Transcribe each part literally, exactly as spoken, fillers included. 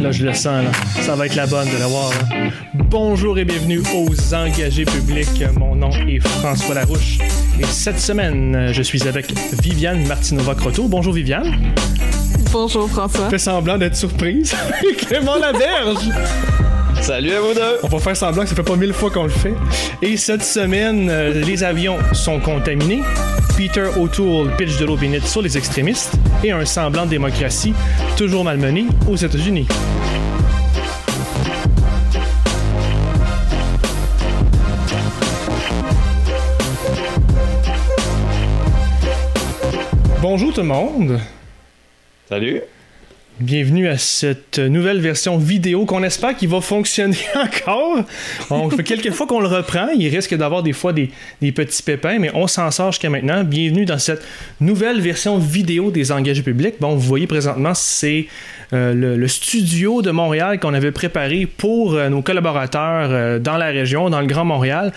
Là, je le sens, là. Ça va être la bonne de le voir. Là. Bonjour et bienvenue aux Engagés publics. Mon nom est François Larouche. Et cette semaine, je suis avec Viviane Martinova-Croteau. Bonjour, Viviane. Bonjour, François. Fais semblant d'être surprise. Clément Laberge. Salut à vous deux! On va faire semblant que ça fait pas mille fois qu'on le fait. Et cette semaine, euh, les avions sont contaminés. Peter O'Toole pitch de l'eau bénite sur les extrémistes. Et un semblant de démocratie toujours malmenée aux États-Unis. Bonjour tout le monde! Salut! Bienvenue à cette nouvelle version vidéo qu'on espère qu'il va fonctionner encore. On fait quelques fois qu'on le reprend. Il risque d'avoir des fois des, des petits pépins, mais on s'en sort jusqu'à maintenant. Bienvenue dans cette nouvelle version vidéo des Engagés publics. Bon, vous voyez présentement, c'est euh, le, le studio de Montréal qu'on avait préparé pour euh, nos collaborateurs euh, dans la région, dans le Grand Montréal.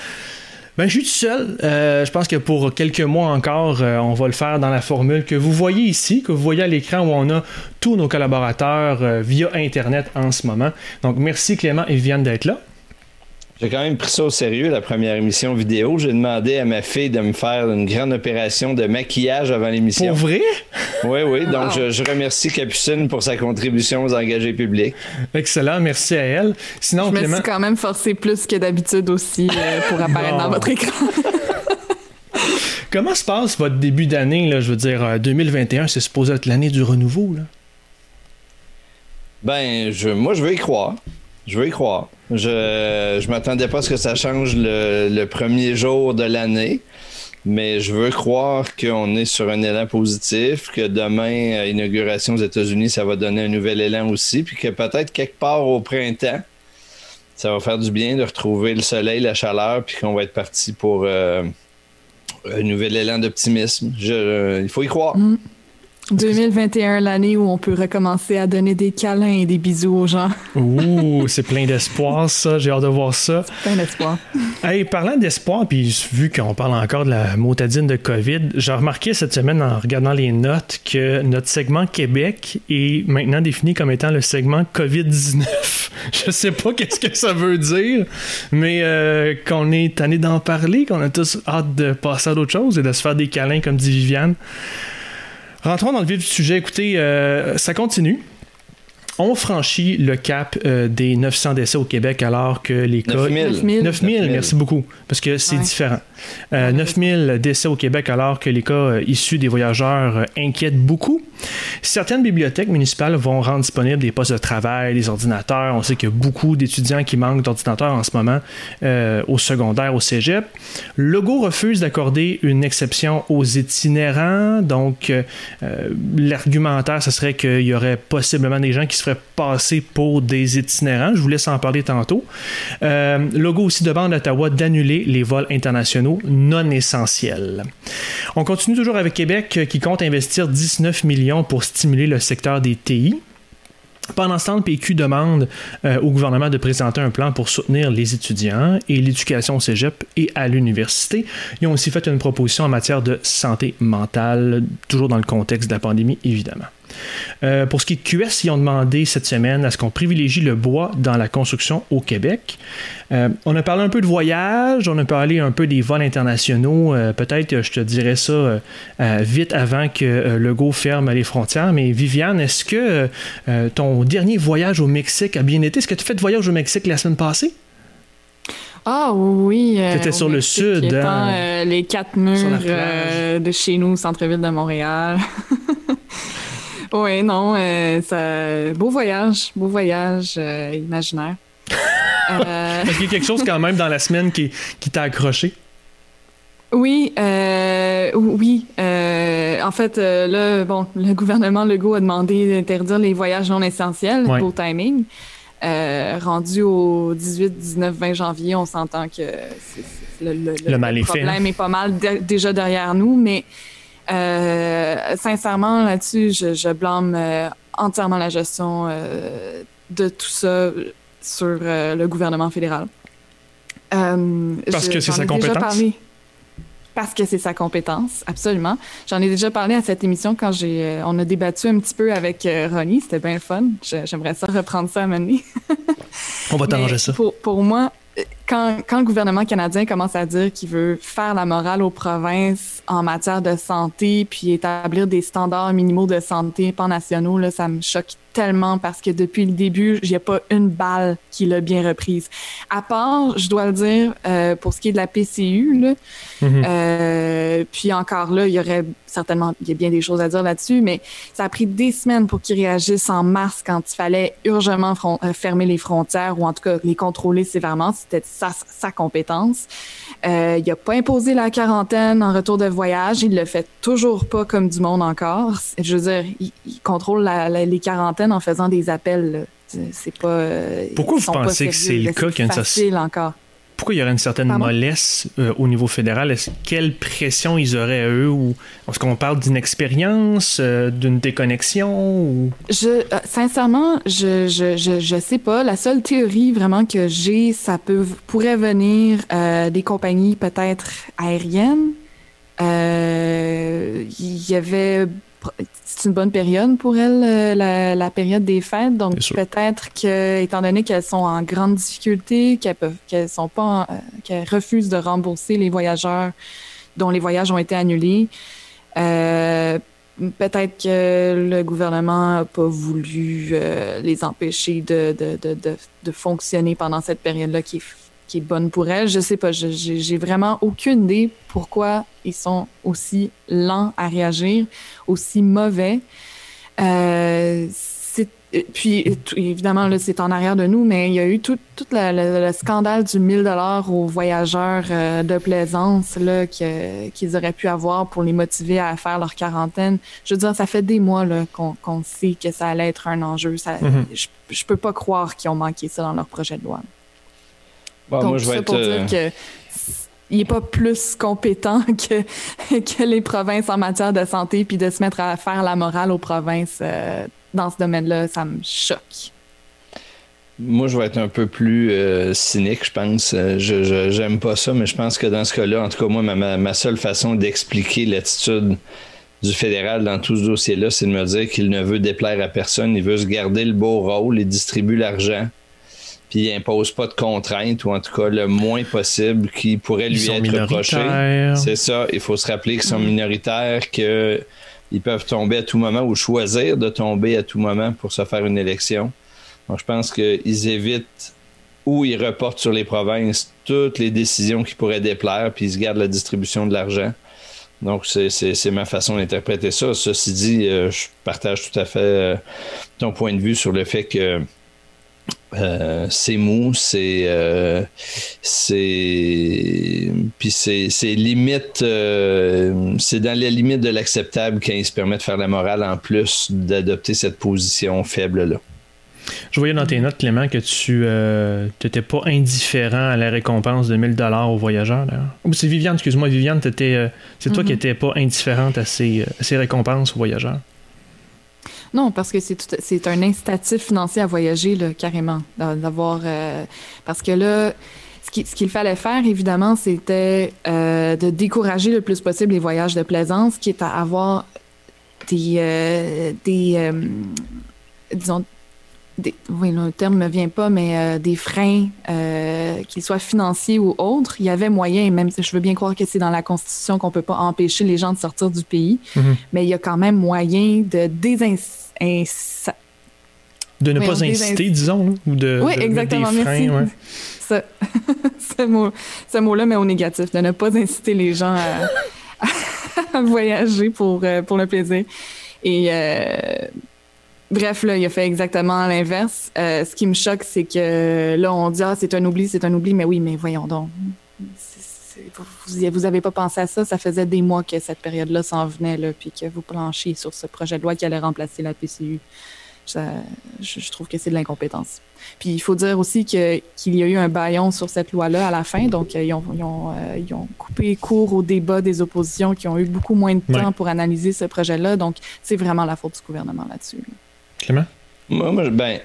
Ben, je suis tout seul. Euh, je pense que pour quelques mois encore, euh, on va le faire dans la formule que vous voyez ici, que vous voyez à l'écran où on a tous nos collaborateurs euh, via Internet en ce moment. Donc, merci Clément et Viviane d'être là. J'ai quand même pris ça au sérieux, la première émission vidéo. J'ai demandé à ma fille de me faire une grande opération de maquillage avant l'émission. Pour vrai? Oui, oui. Donc, wow. je, je remercie Capucine pour sa contribution aux Engagés publics. Excellent. Merci à elle. Sinon, je Clément... me suis quand même forcé plus que d'habitude aussi euh, pour apparaître dans votre écran. Comment se passe votre début d'année, là? Je veux dire, deux mille vingt et un, c'est supposé être l'année du renouveau, là. Ben, je, moi, je veux y croire. Je veux y croire. Je je m'attendais pas à ce que ça change le, le premier jour de l'année, mais je veux croire qu'on est sur un élan positif, que demain, à l'inauguration aux États-Unis, ça va donner un nouvel élan aussi, puis que peut-être quelque part au printemps, ça va faire du bien de retrouver le soleil, la chaleur, puis qu'on va être parti pour euh, un nouvel élan d'optimisme. Je, euh, il faut y croire. Mm. deux mille vingt et un, l'année où on peut recommencer à donner des câlins et des bisous aux gens. Ouh, c'est plein d'espoir, ça. J'ai hâte de voir ça. C'est plein d'espoir. Hey, parlant d'espoir, puis vu qu'on parle encore de la motadine de COVID, j'ai remarqué cette semaine en regardant les notes que notre segment Québec est maintenant défini comme étant le segment covid dix-neuf. Je sais pas qu'est-ce que ça veut dire, mais euh, qu'on est tanné d'en parler, qu'on a tous hâte de passer à d'autres choses et de se faire des câlins, comme dit Viviane. Rentrons dans le vif du sujet. Écoutez, euh, ça continue. On franchit le cap euh, des neuf cents décès au Québec alors que les cas... neuf mille. neuf mille, merci beaucoup, parce que c'est ouais. différent. Euh, neuf mille décès au Québec alors que les cas euh, issus des voyageurs euh, inquiètent beaucoup. Certaines bibliothèques municipales vont rendre disponibles des postes de travail, des ordinateurs. On sait qu'il y a beaucoup d'étudiants qui manquent d'ordinateurs en ce moment euh, au secondaire, au cégep. Legault refuse d'accorder une exception aux itinérants. Donc, euh, l'argumentaire, ce serait qu'il y aurait possiblement des gens qui se feraient passer pour des itinérants. Je vous laisse en parler tantôt. Euh, Legault aussi demande à Ottawa d'annuler les vols internationaux non essentiels. On continue toujours avec Québec qui compte investir dix-neuf millions pour stimuler le secteur des T I. Pendant ce temps, le P Q demande euh, au gouvernement de présenter un plan pour soutenir les étudiants et l'éducation au cégep et à l'université. Ils ont aussi fait une proposition en matière de santé mentale, toujours dans le contexte de la pandémie, évidemment. Euh, pour ce qui est de Q S, ils ont demandé cette semaine à ce qu'on privilégie le bois dans la construction au Québec. Euh, on a parlé un peu de voyage, on a parlé un peu des vols internationaux. Euh, peut-être, je te dirais ça euh, euh, vite avant que euh, Legault ferme les frontières. Mais Viviane, est-ce que euh, ton dernier voyage au Mexique a bien été? Est-ce que tu as fait de voyage au Mexique la semaine passée? Ah oui, oui. Euh, T'étais sur le sud. Étant, hein, euh, les quatre murs euh, de chez nous, centre-ville de Montréal. Oui, non, euh, ça... beau voyage, beau voyage euh, imaginaire. euh... Est-ce qu'il y a quelque chose quand même dans la semaine qui, qui t'a accroché? Oui, euh, oui. Euh, en fait, euh, là, bon, le gouvernement Legault a demandé d'interdire les voyages non essentiels, ouais. Beau timing. Euh, rendu au dix-huit, dix-neuf, vingt janvier, on s'entend que c'est, c'est, le, le, le, mal le problème est, fait, hein? est pas mal de, déjà derrière nous, mais... Euh, sincèrement, là-dessus, je, je blâme euh, entièrement la gestion euh, de tout ça sur euh, le gouvernement fédéral. Euh, Parce je, que c'est sa compétence? parce que c'est sa compétence, absolument. J'en ai déjà parlé à cette émission quand j'ai, euh, on a débattu un petit peu avec euh, Ronnie, c'était bien le fun. Je, j'aimerais ça reprendre ça à mener. On va t'arranger ça. Pour, pour moi, quand, quand le gouvernement canadien commence à dire qu'il veut faire la morale aux provinces en matière de santé puis établir des standards minimaux de santé pan-nationaux, là, ça me choque tellement parce que depuis le début, il n'y a pas une balle qui l'a bien reprise. À part, je dois le dire, euh, pour ce qui est de la P C U, là, mm-hmm. euh, puis encore là, il y aurait certainement, il y a bien des choses à dire là-dessus, mais ça a pris des semaines pour qu'ils réagissent en mars quand il fallait urgemment front- fermer les frontières ou en tout cas les contrôler sévèrement. C'était sa, sa compétence. Euh, il n'a pas imposé la quarantaine en retour de voyage. Il ne le fait toujours pas comme du monde encore. Je veux dire, il, il contrôle la, la, les quarantaines en faisant des appels, là. C'est pas... Euh, Pourquoi vous pensez que c'est le cas qu'il y a une facile encore? Pourquoi il y aurait une certaine Pardon? mollesse euh, au niveau fédéral? Est-ce, quelle pression ils auraient à eux? Ou, est-ce qu'on parle d'inexpérience, euh, d'une déconnexion? Ou... Je, euh, sincèrement, je, je, je, je sais pas. La seule théorie vraiment que j'ai, ça peut, pourrait venir euh, des compagnies peut-être aériennes. Il euh, y avait... C'est une bonne période pour elles, la, la période des fêtes. Donc, peut-être que, étant donné qu'elles sont en grande difficulté, qu'elles, peuvent, qu'elles, sont pas en, qu'elles refusent de rembourser les voyageurs dont les voyages ont été annulés, euh, peut-être que le gouvernement n'a pas voulu euh, les empêcher de, de, de, de, de fonctionner pendant cette période-là qui est, qui est bonne pour elles. Je ne sais pas, je, j'ai, j'ai vraiment aucune idée pourquoi... Ils sont aussi lents à réagir, aussi mauvais. Euh, c'est, puis, tout, évidemment, là, c'est en arrière de nous, mais il y a eu tout, tout la, le, le scandale du mille dollars aux voyageurs euh, de plaisance là, que, qu'ils auraient pu avoir pour les motiver à faire leur quarantaine. Je veux dire, ça fait des mois là, qu'on, qu'on sait que ça allait être un enjeu. Ça, mm-hmm. Je ne peux pas croire qu'ils ont manqué ça dans leur projet de loi. Bon, donc, moi, je vais être... pour dire que... Il n'est pas plus compétent que, que les provinces en matière de santé, puis de se mettre à faire la morale aux provinces euh, dans ce domaine-là, ça me choque. Moi, je vais être un peu plus euh, cynique, je pense. Je, je j'aime pas ça, mais je pense que dans ce cas-là, en tout cas, moi, ma, ma seule façon d'expliquer l'attitude du fédéral dans tout ce dossier-là, c'est de me dire qu'il ne veut déplaire à personne, il veut se garder le beau rôle, il distribue l'argent. Puis il impose pas de contraintes, ou en tout cas le moins possible qui pourrait lui être reproché. C'est ça, il faut se rappeler qu'ils sont minoritaires, qu'ils peuvent tomber à tout moment ou choisir de tomber à tout moment pour se faire une élection. Donc je pense qu'ils évitent ou ils reportent sur les provinces toutes les décisions qui pourraient déplaire, puis ils se gardent la distribution de l'argent. Donc, c'est, c'est, c'est ma façon d'interpréter ça. Ceci dit, euh, je partage tout à fait euh, ton point de vue sur le fait que Euh, c'est mou, c'est euh, c'est puis c'est c'est limite euh, c'est dans les limites de l'acceptable quand ils se permettent de faire la morale en plus d'adopter cette position faible là. Je voyais dans tes notes, Clément, que tu euh, t'étais pas indifférent à la récompense de mille dollars aux voyageurs. Ou c'est Viviane, excuse-moi, Viviane, t'étais, euh, c'est mm-hmm. toi qui n'étais pas indifférente à ces, à ces récompenses aux voyageurs. Non, parce que c'est, tout, c'est un incitatif financier à voyager, là, carrément. D'avoir, euh, parce que là, ce, qui, ce qu'il fallait faire, évidemment, c'était euh, de décourager le plus possible les voyages de plaisance, qui est à avoir des... Euh, des euh, disons, des, oui, le terme ne me vient pas, mais euh, des freins, euh, qu'ils soient financiers ou autres, il y avait moyen, même si je veux bien croire que c'est dans la Constitution qu'on ne peut pas empêcher les gens de sortir du pays, mm-hmm. mais il y a quand même moyen de désinc... Insa... De ne oui, pas inciter, désin... disons, ou de, oui, de exactement, des freins. Merci. Ouais. Ça, ce, mot, ce mot-là, mais au négatif, de ne pas inciter les gens à, à voyager pour, pour le plaisir. Et... Euh... Bref, là, il a fait exactement l'inverse. Euh, ce qui me choque, c'est que là, on dit « Ah, c'est un oubli, c'est un oubli. » Mais oui, mais voyons donc. C'est, c'est, vous n'avez pas pensé à ça? Ça faisait des mois que cette période-là s'en venait, là, puis que vous planchez sur ce projet de loi qui allait remplacer la P C U. Ça, je, je trouve que c'est de l'incompétence. Puis il faut dire aussi que, qu'il y a eu un bâillon sur cette loi-là à la fin. Donc, ils ont, ils ont, euh, ils ont coupé court au débat des oppositions qui ont eu beaucoup moins de temps ouais. pour analyser ce projet-là. Donc, c'est vraiment la faute du gouvernement là-dessus. Là. Clément? Moi, moi ben,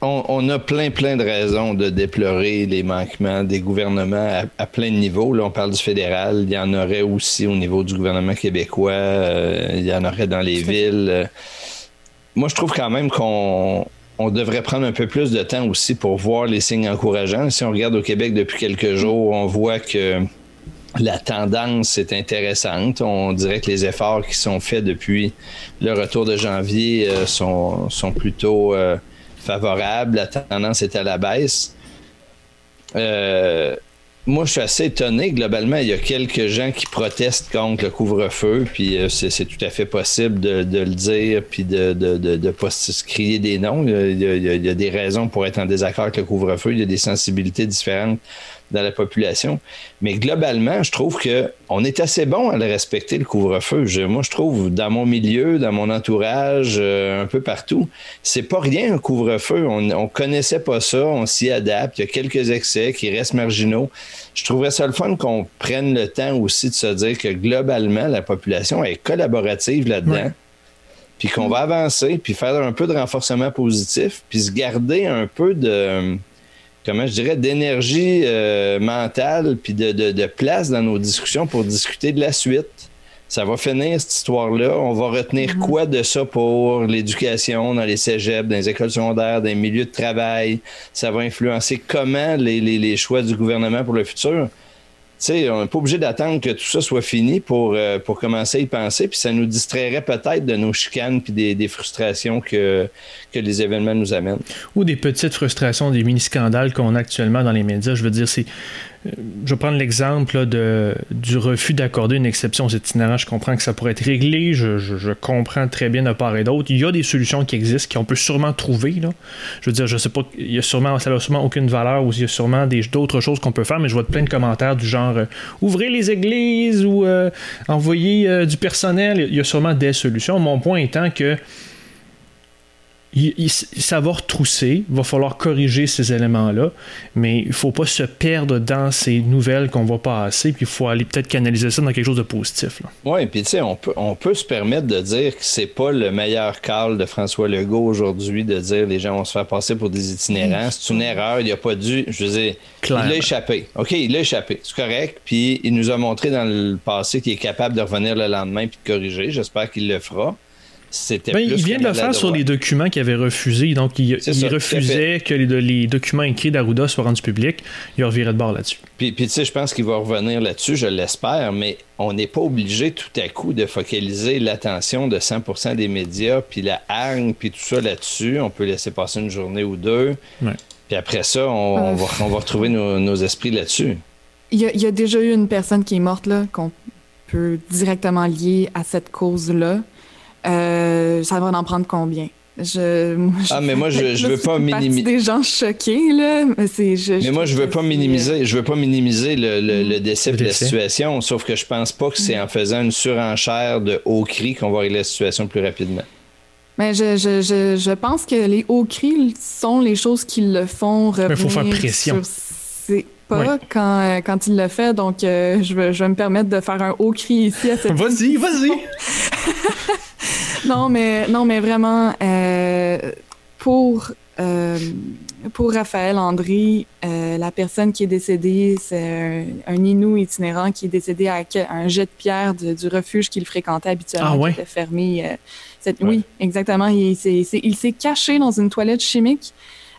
On, on a plein, plein de raisons de déplorer les manquements des gouvernements à, à plein de niveaux. Là, on parle du fédéral. Il y en aurait aussi au niveau du gouvernement québécois. Euh, il y en aurait dans les villes. Moi, je trouve quand même qu'on on devrait prendre un peu plus de temps aussi pour voir les signes encourageants. Si on regarde au Québec depuis quelques jours, on voit que la tendance est intéressante. On dirait que les efforts qui sont faits depuis le retour de janvier euh, sont, sont plutôt... Euh, favorable, la tendance est à la baisse. Euh, moi, je suis assez étonné. Globalement, il y a quelques gens qui protestent contre le couvre-feu, puis c'est, c'est tout à fait possible de, de le dire, puis de ne pas se crier des noms. Il y, a, il, y a, il y a des raisons pour être en désaccord avec le couvre-feu. Il y a des sensibilités différentes dans la population. Mais globalement, je trouve qu'on est assez bon à le respecter, le couvre-feu. Je, moi, je trouve, dans mon milieu, dans mon entourage, euh, un peu partout, c'est pas rien un couvre-feu. On ne connaissait pas ça, on s'y adapte. Il y a quelques excès qui restent marginaux. Je trouverais ça le fun qu'on prenne le temps aussi de se dire que globalement, la population est collaborative là-dedans. Ouais. Puis qu'on va avancer, puis faire un peu de renforcement positif, puis se garder un peu de... comment je dirais, d'énergie euh, mentale puis de, de, de place dans nos discussions pour discuter de la suite. Ça va finir, cette histoire-là. On va retenir mmh. quoi de ça pour l'éducation dans les cégeps, dans les écoles secondaires, dans les milieux de travail? Ça va influencer comment les, les, les choix du gouvernement pour le futur? Tu sais, on n'est pas obligé d'attendre que tout ça soit fini pour, euh, pour commencer à y penser, puis ça nous distrairait peut-être de nos chicanes puis des, des frustrations que, que les événements nous amènent. Ou des petites frustrations, des mini-scandales qu'on a actuellement dans les médias. Je veux dire, c'est... Je vais prendre l'exemple là, de, du refus d'accorder une exception aux itinérants. Je comprends que ça pourrait être réglé. Je, je, je comprends très bien de part et d'autre. Il y a des solutions qui existent, qu'on peut sûrement trouver. Là. Je veux dire, je sais pas, il y a sûrement, ça n'a sûrement aucune valeur ou il y a sûrement des, d'autres choses qu'on peut faire, mais je vois plein de commentaires du genre euh, « Ouvrez les églises » ou euh, « Envoyez euh, du personnel ». Il y a sûrement des solutions. Mon point étant que Il, il, ça va retrousser, il va falloir corriger ces éléments-là, mais il ne faut pas se perdre dans ces nouvelles qu'on va passer, puis il faut aller peut-être canaliser ça dans quelque chose de positif. Oui, puis tu sais, on peut, on peut se permettre de dire que c'est pas le meilleur call de François Legault aujourd'hui de dire les gens vont se faire passer pour des itinérants, mmh. c'est une erreur, il n'a pas dû, je veux dire, clairement. Il a échappé, ok, il a échappé, c'est correct, puis il nous a montré dans le passé qu'il est capable de revenir le lendemain puis de corriger, j'espère qu'il le fera. Ben, il vient de le faire sur les documents qu'il avait refusés. Donc, il, il ça, refusait que les, les documents écrits d'Arruda soient rendus publics. Il revirait de bord là-dessus. Puis, puis tu sais, je pense qu'il va revenir là-dessus, je l'espère, mais on n'est pas obligé tout à coup de focaliser l'attention de cent pour cent des médias, puis la hargne, puis tout ça là-dessus. On peut laisser passer une journée ou deux. Ouais. Puis après ça, on, euh... on, va, on va retrouver nos, nos esprits là-dessus. Il y, a, il y a déjà eu une personne qui est morte, là, qu'on peut directement lier à cette cause-là. Euh, ça va en prendre combien? Je, moi, je, ah, mais moi, je, je veux pas minimiser. Des gens choqués, là. Mais, c'est, je, mais je moi, je veux pas minimiser, je veux pas minimiser le, le, le décès de la situation, sauf que je pense pas que c'est en faisant une surenchère de hauts cris qu'on va régler la situation plus rapidement. Mais je, je, je, je pense que les hauts cris sont les choses qui le font revenir. Mais il faut faire pression. Sur... pas oui. quand, euh, quand il le fait, donc euh, je, vais, je vais me permettre de faire un haut cri ici à cette Vas-y, vas-y! non, mais, non, mais vraiment, euh, pour, euh, pour Raphaël André, euh, la personne qui est décédée, c'est un, un Inou itinérant qui est décédé à, à un jet de pierre de, du refuge qu'il fréquentait habituellement, ah, ouais? qui était fermé. Euh, cette, ouais. Oui, exactement. Il, il, s'est, il, s'est, il s'est caché dans une toilette chimique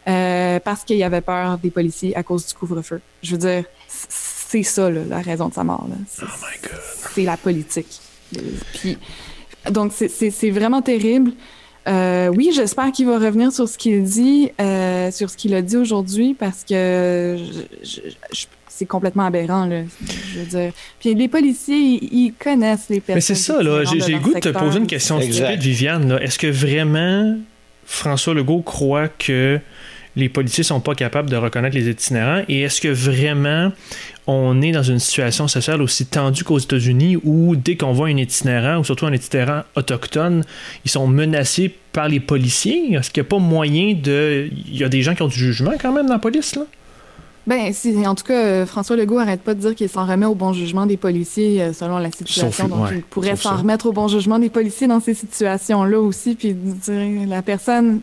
Euh, parce qu'il y avait peur des policiers à cause du couvre-feu. Je veux dire, c'est ça, là, la raison de sa mort. Là. C'est, oh my God. C'est la politique. Puis, donc, c'est, c'est, c'est vraiment terrible. Euh, oui, j'espère qu'il va revenir sur ce qu'il dit, euh, sur ce qu'il a dit aujourd'hui, parce que je, je, je, c'est complètement aberrant, là, je veux dire. Puis les policiers, ils, ils connaissent les personnes. Mais c'est ça, là. J'ai, j'ai le goût de te poser une question stupide, Viviane. Là. Est-ce que vraiment François Legault croit que les policiers sont pas capables de reconnaître les itinérants? Et est-ce que vraiment on est dans une situation sociale aussi tendue qu'aux États-Unis où dès qu'on voit un itinérant, ou surtout un itinérant autochtone, ils sont menacés par les policiers? Est-ce qu'il n'y a pas moyen de... Il y a des gens qui ont du jugement quand même dans la police, là? Ben, si, en tout cas, François Legault n'arrête pas de dire qu'il s'en remet au bon jugement des policiers selon la situation. Sauf, donc, ouais, il pourrait s'en ça. remettre au bon jugement des policiers dans ces situations-là aussi, puis dire la personne...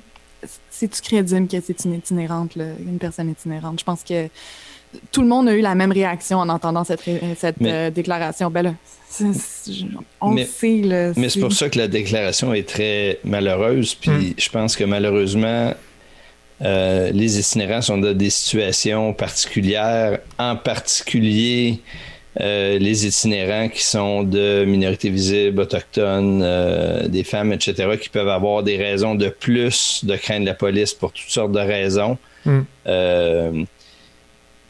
c'est-tu crédible que c'est une itinérante, là, une personne itinérante? Je pense que tout le monde a eu la même réaction en entendant cette, cette mais, euh, déclaration. Ben là, c'est, c'est, on mais, sait. Là, mais c'est... c'est pour ça que la déclaration est très malheureuse. Puis hum. je pense que malheureusement, euh, les itinérants sont dans des situations particulières, en particulier euh, les itinérants qui sont de minorités visibles, autochtones, euh, des femmes, et cetera, qui peuvent avoir des raisons de plus de craindre la police pour toutes sortes de raisons. Hum. Euh,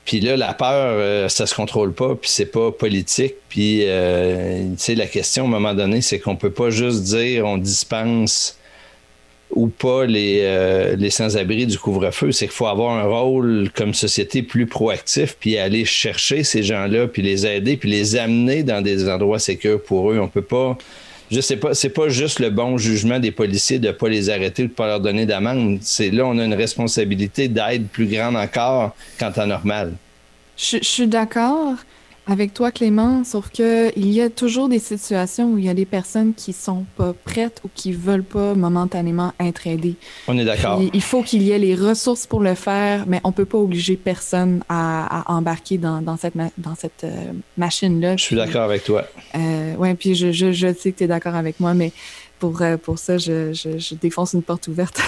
Puis là, la peur, euh, ça se contrôle pas, puis c'est pas politique. Puis, euh, tu sais, la question, à un moment donné, c'est qu'on peut pas juste dire on dispense ou pas les, euh, les sans-abri du couvre-feu. C'est qu'il faut avoir un rôle comme société plus proactif, puis aller chercher ces gens-là, puis les aider, puis les amener dans des endroits sécurs pour eux. On peut pas... Je sais pas, c'est pas juste le bon jugement des policiers de pas les arrêter ou de pas leur donner d'amende. C'est là, on a une responsabilité d'aide plus grande encore qu'en temps normal. Je, je suis d'accord avec toi, Clément, sauf que il y a toujours des situations où il y a des personnes qui sont pas prêtes ou qui veulent pas momentanément être aidées. On est d'accord. Puis, il faut qu'il y ait les ressources pour le faire, mais on peut pas obliger personne à, à embarquer dans, dans cette, ma- dans cette euh, machine-là. Je suis puis, d'accord avec toi. Euh, ouais, puis je, je, je sais que tu es d'accord avec moi, mais pour, euh, pour ça, je, je, je défonce une porte ouverte.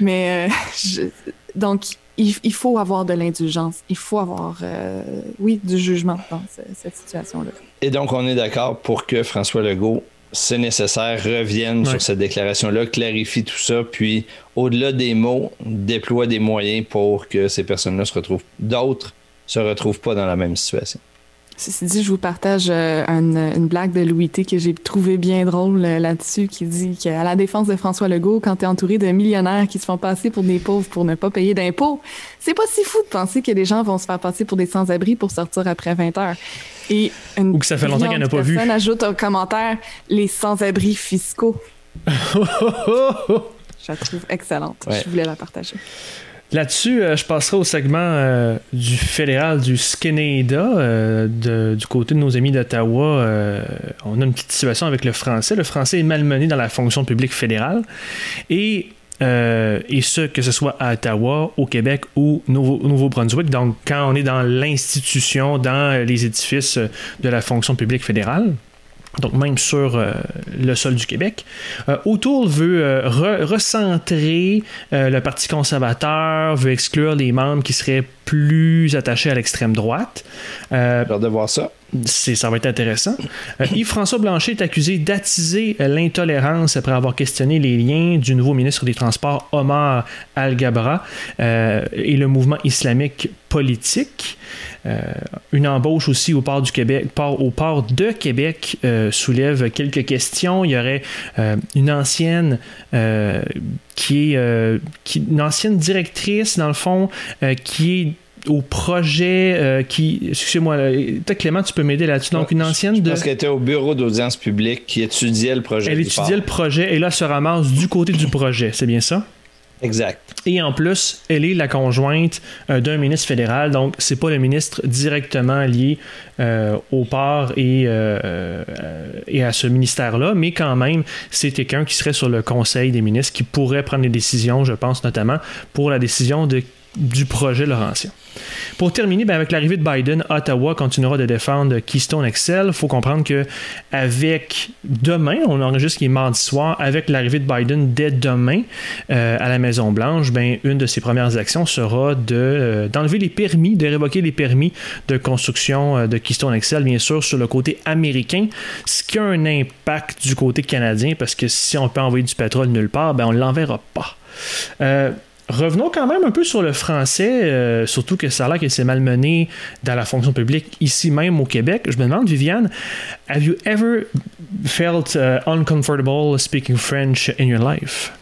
mais euh, je, donc... Il faut avoir de l'indulgence. Il faut avoir, euh, oui, du jugement dans ce, cette situation-là. Et donc, on est d'accord pour que François Legault, c'est nécessaire, revienne ouais. sur cette déclaration-là, clarifie tout ça, puis au-delà des mots, déploie des moyens pour que ces personnes-là se retrouvent, d'autres se retrouvent pas dans la même situation. Ceci dit, je vous partage une, une blague de Louis T que j'ai trouvée bien drôle là-dessus, qui dit qu'à la défense de François Legault, quand t'es entouré de millionnaires qui se font passer pour des pauvres pour ne pas payer d'impôts, c'est pas si fou de penser que les gens vont se faire passer pour des sans-abri pour sortir après vingt heures. Et une Ou que ça fait longtemps qu'elle n'a pas vu. Personne ajoute en commentaire les sans-abri fiscaux. Je la trouve excellente. Ouais. Je voulais la partager. Là-dessus, euh, je passerai au segment euh, du fédéral, du Skineda, euh, de, du côté de nos amis d'Ottawa. Euh, on a une petite situation avec le français. Le français est malmené dans la fonction publique fédérale. Et, euh, et ce, que ce soit à Ottawa, au Québec ou au Nouveau-Brunswick. Donc, quand on est dans l'institution, dans les édifices de la fonction publique fédérale, donc même sur euh, le sol du Québec. Euh, O'Toole veut euh, re- recentrer euh, le Parti conservateur, veut exclure les membres qui seraient plus attachés à l'extrême droite. Euh, J'ai hâte de voir ça. C'est, ça va être intéressant. Euh, Yves-François Blanchet est accusé d'attiser l'intolérance après avoir questionné les liens du nouveau ministre des Transports, Omar Al-Gabra, euh, et le mouvement islamique politique. Euh, une embauche aussi au port du Québec, port, au port de Québec euh, soulève quelques questions. Il y aurait euh, une ancienne euh, qui est euh, qui, une ancienne directrice, dans le fond, euh, qui est au projet euh, qui... Excusez-moi, Clément, tu peux m'aider là-dessus. Donc, une ancienne de... Je pense qu'elle était au bureau d'audience publique qui étudiait le projet. Elle étudiait le projet et là, elle se ramasse du côté du projet. C'est bien ça? Exact. Et en plus, elle est la conjointe euh, d'un ministre fédéral. Donc, c'est pas le ministre directement lié euh, au port et, euh, et à ce ministère-là. Mais quand même, c'est quelqu'un qui serait sur le conseil des ministres qui pourrait prendre des décisions, je pense notamment, pour la décision de du projet Laurentien. Pour terminer, ben avec l'arrivée de Biden, Ottawa continuera de défendre Keystone X L. Il faut comprendre que avec demain, on enregistre qui est mardi soir, avec l'arrivée de Biden dès demain euh, à la Maison-Blanche, ben, une de ses premières actions sera de, euh, d'enlever les permis, de révoquer les permis de construction euh, de Keystone X L, bien sûr, sur le côté américain, ce qui a un impact du côté canadien, parce que si on peut envoyer du pétrole nulle part, ben, on ne l'enverra pas. Euh, Revenons quand même un peu sur le français, euh, surtout que ça a l'air qu'il s'est malmené dans la fonction publique ici même au Québec. Je me demande, Viviane, have you ever felt uh, uncomfortable speaking French in your life?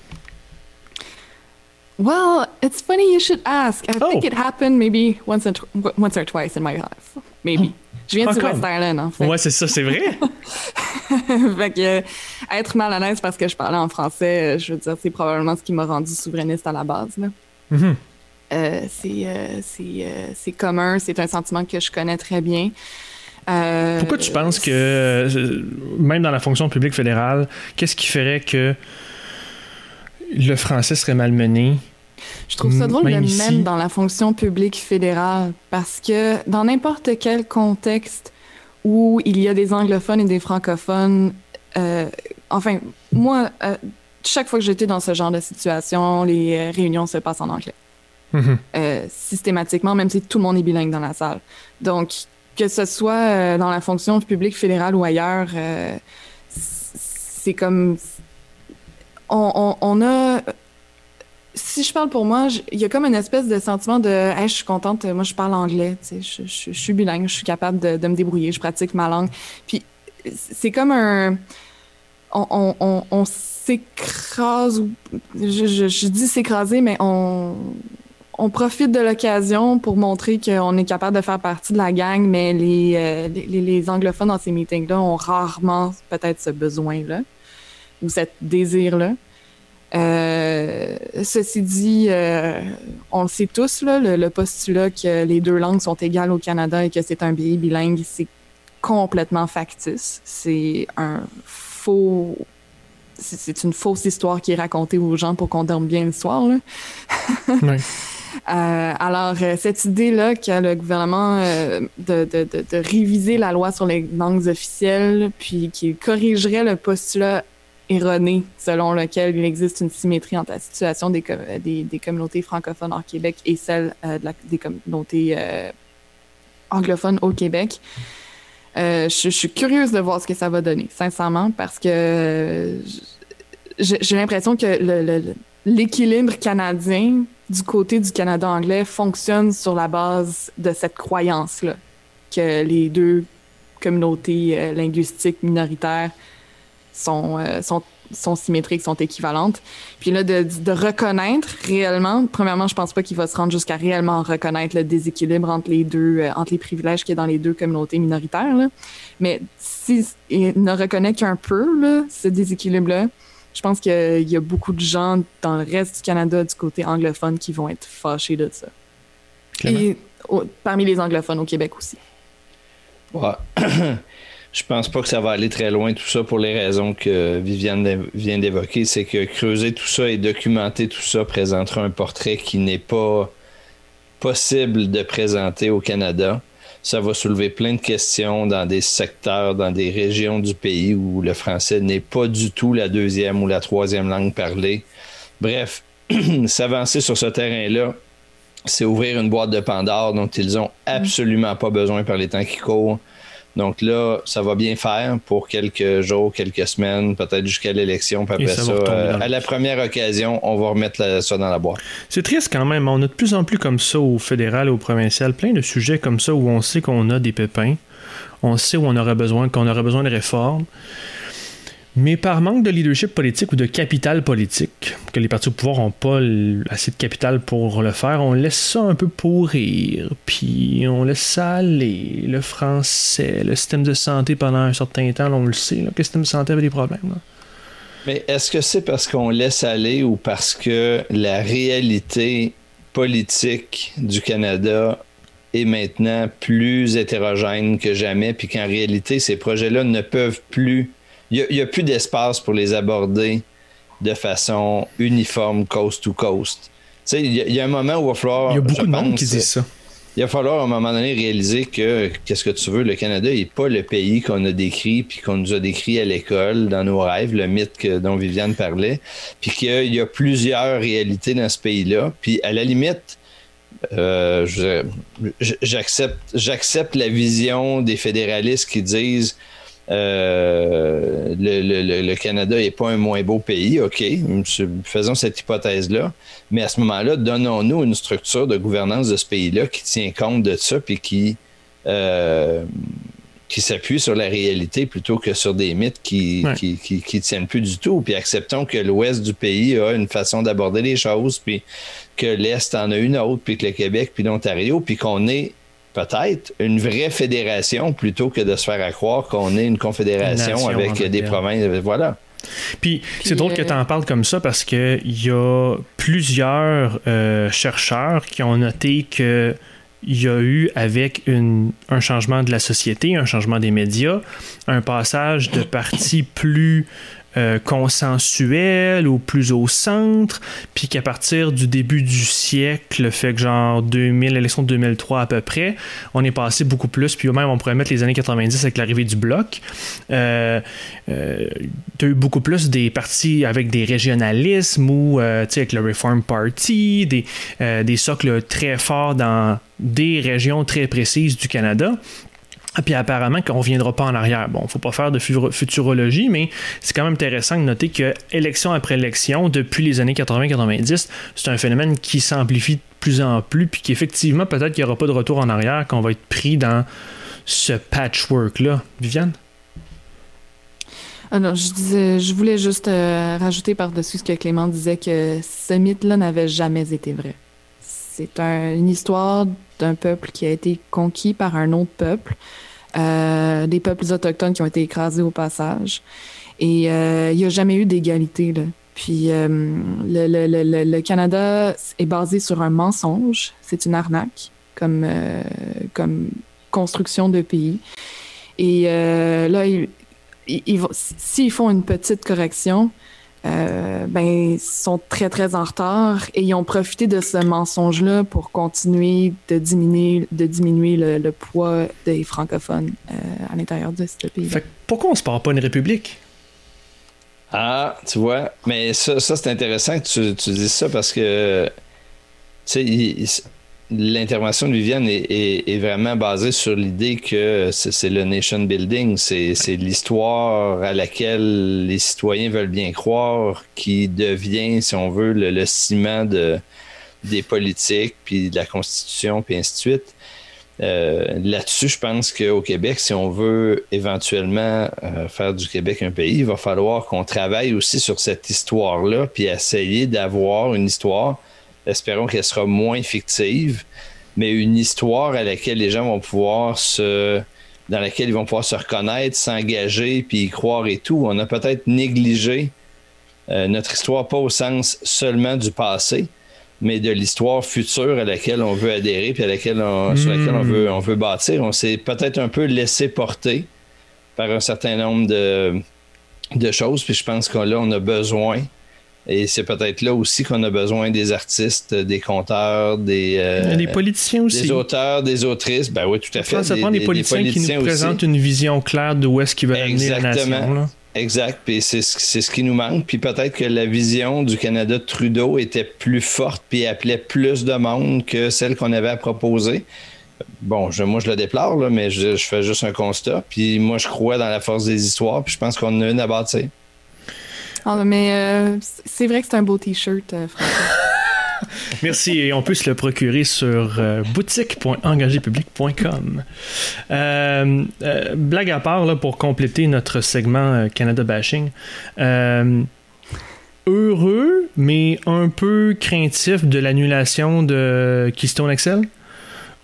Well, it's funny you should ask. I oh. think it happened maybe once, and tw- once or twice in my life. Maybe. Oh. Je viens du West Island, en fait. Ouais, c'est ça, c'est vrai. Fait que, être mal à l'aise parce que je parlais en français, je veux dire, c'est probablement ce qui m'a rendu souverainiste à la base, là. Mm-hmm. Euh, c'est, euh, c'est, euh, c'est commun, c'est un sentiment que je connais très bien. Euh, Pourquoi tu penses que, même dans la fonction publique fédérale, qu'est-ce qui ferait que le français serait malmené. Je trouve ça drôle même de le mettre dans la fonction publique fédérale, parce que dans n'importe quel contexte où il y a des anglophones et des francophones, euh, enfin, moi, euh, chaque fois que j'étais dans ce genre de situation, les réunions se passent en anglais. Mm-hmm. Euh, systématiquement, même si tout le monde est bilingue dans la salle. Donc, que ce soit euh, dans la fonction publique fédérale ou ailleurs, euh, c'est comme... On, on, on a... Si je parle pour moi, il y a comme une espèce de sentiment de « Hey, je suis contente, moi je parle anglais, tu sais, je, je, je suis bilingue, je suis capable de, de me débrouiller, je pratique ma langue. » Puis c'est comme un... On, on, on, on s'écrase, je, je, je dis s'écraser, mais on, on profite de l'occasion pour montrer qu'on est capable de faire partie de la gang, mais les, les, les anglophones dans ces meetings-là ont rarement peut-être ce besoin-là ou ce désir-là. Euh, ceci dit, euh, on le sait tous, là, le, le postulat que les deux langues sont égales au Canada et que c'est un pays bilingue, c'est complètement factice. C'est un faux... C'est, c'est une fausse histoire qui est racontée aux gens pour qu'on dorme bien le soir, là. Oui. Euh, alors, cette idée-là que le gouvernement euh, de, de, de, de réviser la loi sur les langues officielles puis qui corrigerait le postulat erroné selon lequel il existe une symétrie entre la situation des, com- des, des communautés francophones hors Québec et celle euh, de la, des communautés euh, anglophones au Québec. Euh, je, je suis curieuse de voir ce que ça va donner, sincèrement, parce que euh, j'ai, j'ai l'impression que le, le, l'équilibre canadien du côté du Canada anglais fonctionne sur la base de cette croyance-là, que les deux communautés euh, linguistiques minoritaires Sont, euh, sont, sont symétriques, sont équivalentes. Puis là, de, de reconnaître réellement, premièrement, je pense pas qu'il va se rendre jusqu'à réellement reconnaître le déséquilibre entre les deux, euh, entre les privilèges qu'il y a dans les deux communautés minoritaires, là. Mais s'il ne reconnaît qu'un peu, là, ce déséquilibre-là, je pense qu'il y a beaucoup de gens dans le reste du Canada, du côté anglophone, qui vont être fâchés de ça. Clément. Et oh, parmi les anglophones au Québec aussi. Ouais. Je pense pas que ça va aller très loin, tout ça, pour les raisons que Viviane vient d'évoquer. C'est que creuser tout ça et documenter tout ça présentera un portrait qui n'est pas possible de présenter au Canada. Ça va soulever plein de questions dans des secteurs, dans des régions du pays où le français n'est pas du tout la deuxième ou la troisième langue parlée. Bref, s'avancer sur ce terrain-là, c'est ouvrir une boîte de Pandore dont ils ont absolument pas besoin par les temps qui courent. Donc là, ça va bien faire pour quelques jours, quelques semaines, peut-être jusqu'à l'élection. Puis après ça, ça euh, à la première occasion, on va remettre la, ça dans la boîte. C'est triste quand même. On a de plus en plus comme ça au fédéral et au provincial, plein de sujets comme ça où on sait qu'on a des pépins, on sait où on aura besoin, qu'on aura besoin de réformes. Mais par manque de leadership politique ou de capital politique, que les partis au pouvoir n'ont pas assez de capital pour le faire, on laisse ça un peu pourrir, puis on laisse ça aller. Le français, le système de santé pendant un certain temps, là, on le sait, là, que le système de santé avait des problèmes. Là. Mais est-ce que c'est parce qu'on laisse aller ou parce que la réalité politique du Canada est maintenant plus hétérogène que jamais, puis qu'en réalité, ces projets-là ne peuvent plus... Il n'y a, a plus d'espace pour les aborder de façon uniforme, coast to coast. Tu sais, il y, y a un moment où il va falloir... Il y a beaucoup de pense, monde qui dit ça. Il va falloir, à un moment donné, réaliser que, qu'est-ce que tu veux, le Canada n'est pas le pays qu'on a décrit puis qu'on nous a décrit à l'école, dans nos rêves, le mythe que, dont Viviane parlait, puis qu'il y a plusieurs réalités dans ce pays-là. Puis, à la limite... Euh, je, j'accepte, j'accepte la vision des fédéralistes qui disent Euh, le, le, le Canada n'est pas un moins beau pays, OK, faisons cette hypothèse-là, mais à ce moment-là, donnons-nous une structure de gouvernance de ce pays-là qui tient compte de ça puis qui, euh, qui s'appuie sur la réalité plutôt que sur des mythes qui ne ouais. qui, qui, qui tiennent plus du tout, puis acceptons que l'ouest du pays a une façon d'aborder les choses, puis que l'Est en a une autre, puis que le Québec, puis l'Ontario, puis qu'on est peut-être une vraie fédération plutôt que de se faire à croire qu'on est une confédération une avec des provinces. Voilà. Puis, Puis c'est drôle euh... que tu en parles comme ça parce qu'il y a plusieurs euh, chercheurs qui ont noté que il y a eu, avec une, un changement de la société, un changement des médias, un passage de partis plus euh, consensuelle ou plus au centre, puis qu'à partir du début du siècle, fait que genre deux mille, l'élection de deux mille trois à peu près, on est passé beaucoup plus, puis même on pourrait mettre les années quatre-vingt-dix avec l'arrivée du Bloc. Euh, euh, t'as eu beaucoup plus des partis avec des régionalismes ou euh, tu sais, avec le Reform Party, des, euh, des socles très forts dans des régions très précises du Canada. Puis apparemment qu'on ne reviendra pas en arrière. Bon, il ne faut pas faire de futurologie, mais c'est quand même intéressant de noter que élection après élection, depuis les années quatre-vingt quatre-vingt-dix, c'est un phénomène qui s'amplifie de plus en plus, puis qu'effectivement, peut-être qu'il n'y aura pas de retour en arrière, qu'on va être pris dans ce patchwork-là. Viviane? Ah non, je disais, je voulais juste euh, rajouter par-dessus ce que Clément disait, que ce mythe-là n'avait jamais été vrai. C'est un, une histoire d'un peuple qui a été conquis par un autre peuple, euh, des peuples autochtones qui ont été écrasés au passage. Et euh, il n'y a jamais eu d'égalité, là. Puis euh, le, le, le, le Canada est basé sur un mensonge. C'est une arnaque comme, euh, comme construction de pays. Et euh, là, ils, ils, ils vont, s'ils font une petite correction... Euh, ben, sont très, très en retard et ils ont profité de ce mensonge-là pour continuer de diminuer, de diminuer le, le poids des francophones euh, à l'intérieur de ce pays. Fait que pourquoi on se parle pas une république? Ah, tu vois, mais ça, ça c'est intéressant que tu, tu dises ça parce que tu sais, il, il, l'intervention de Viviane est, est, est vraiment basée sur l'idée que c'est, c'est le nation building, c'est, c'est l'histoire à laquelle les citoyens veulent bien croire qui devient, si on veut, le, le ciment de, des politiques, puis de la Constitution, puis ainsi de suite. Euh, là-dessus, je pense qu'au Québec, si on veut éventuellement euh, faire du Québec un pays, il va falloir qu'on travaille aussi sur cette histoire-là, puis essayer d'avoir une histoire... Espérons qu'elle sera moins fictive, mais une histoire à laquelle les gens vont pouvoir se, dans laquelle ils vont pouvoir se reconnaître, s'engager, puis y croire et tout. On a peut-être négligé euh, notre histoire, pas au sens seulement du passé, mais de l'histoire future à laquelle on veut adhérer, puis à laquelle on, mmh. sur laquelle on veut, on veut bâtir. On s'est peut-être un peu laissé porter par un certain nombre de, de choses, puis je pense que là, on a besoin. Et c'est peut-être là aussi qu'on a besoin des artistes, des conteurs, des... Euh, des politiciens aussi. Des auteurs, des autrices, ben oui, tout à fait. Ça, ça des, prend des, des, politiciens des politiciens qui nous présentent aussi une vision claire d'où est-ce qu'ils veulent amener la nation. Là. Exact, puis c'est, c'est ce qui nous manque. Puis peut-être que la vision du Canada de Trudeau était plus forte puis appelait plus de monde que celle qu'on avait à proposer. Bon, je, moi, je le déplore, là, mais je, je fais juste un constat. Puis moi, je crois dans la force des histoires, puis je pense qu'on a une à bâtir. Ah, mais euh, c'est vrai que c'est un beau t-shirt, euh, François. Merci, et on peut se le procurer sur euh, boutique point engagé public point com. Euh, euh, blague à part, là, pour compléter notre segment euh, Canada Bashing, euh, heureux, mais un peu craintif de l'annulation de Keystone X L.